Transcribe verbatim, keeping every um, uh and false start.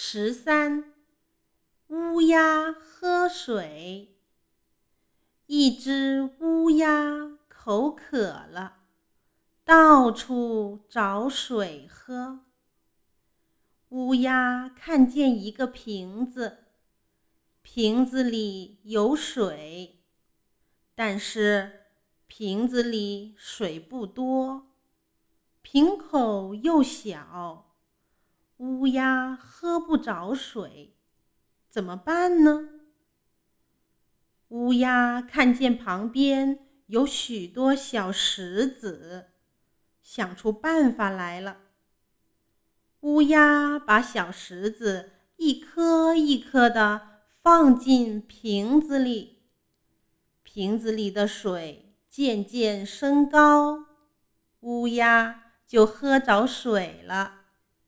十三，乌鸦喝水。一只乌鸦口渴了，到处找水喝。乌鸦看见一个瓶子，瓶子里有水，但是瓶子里水不多，瓶口又小，乌鸦喝不着水，怎么办呢？乌鸦看见旁边有许多小石子，想出办法来了。乌鸦把小石子一颗一颗地放进瓶子里，瓶子里的水渐渐升高，乌鸦就喝着水了。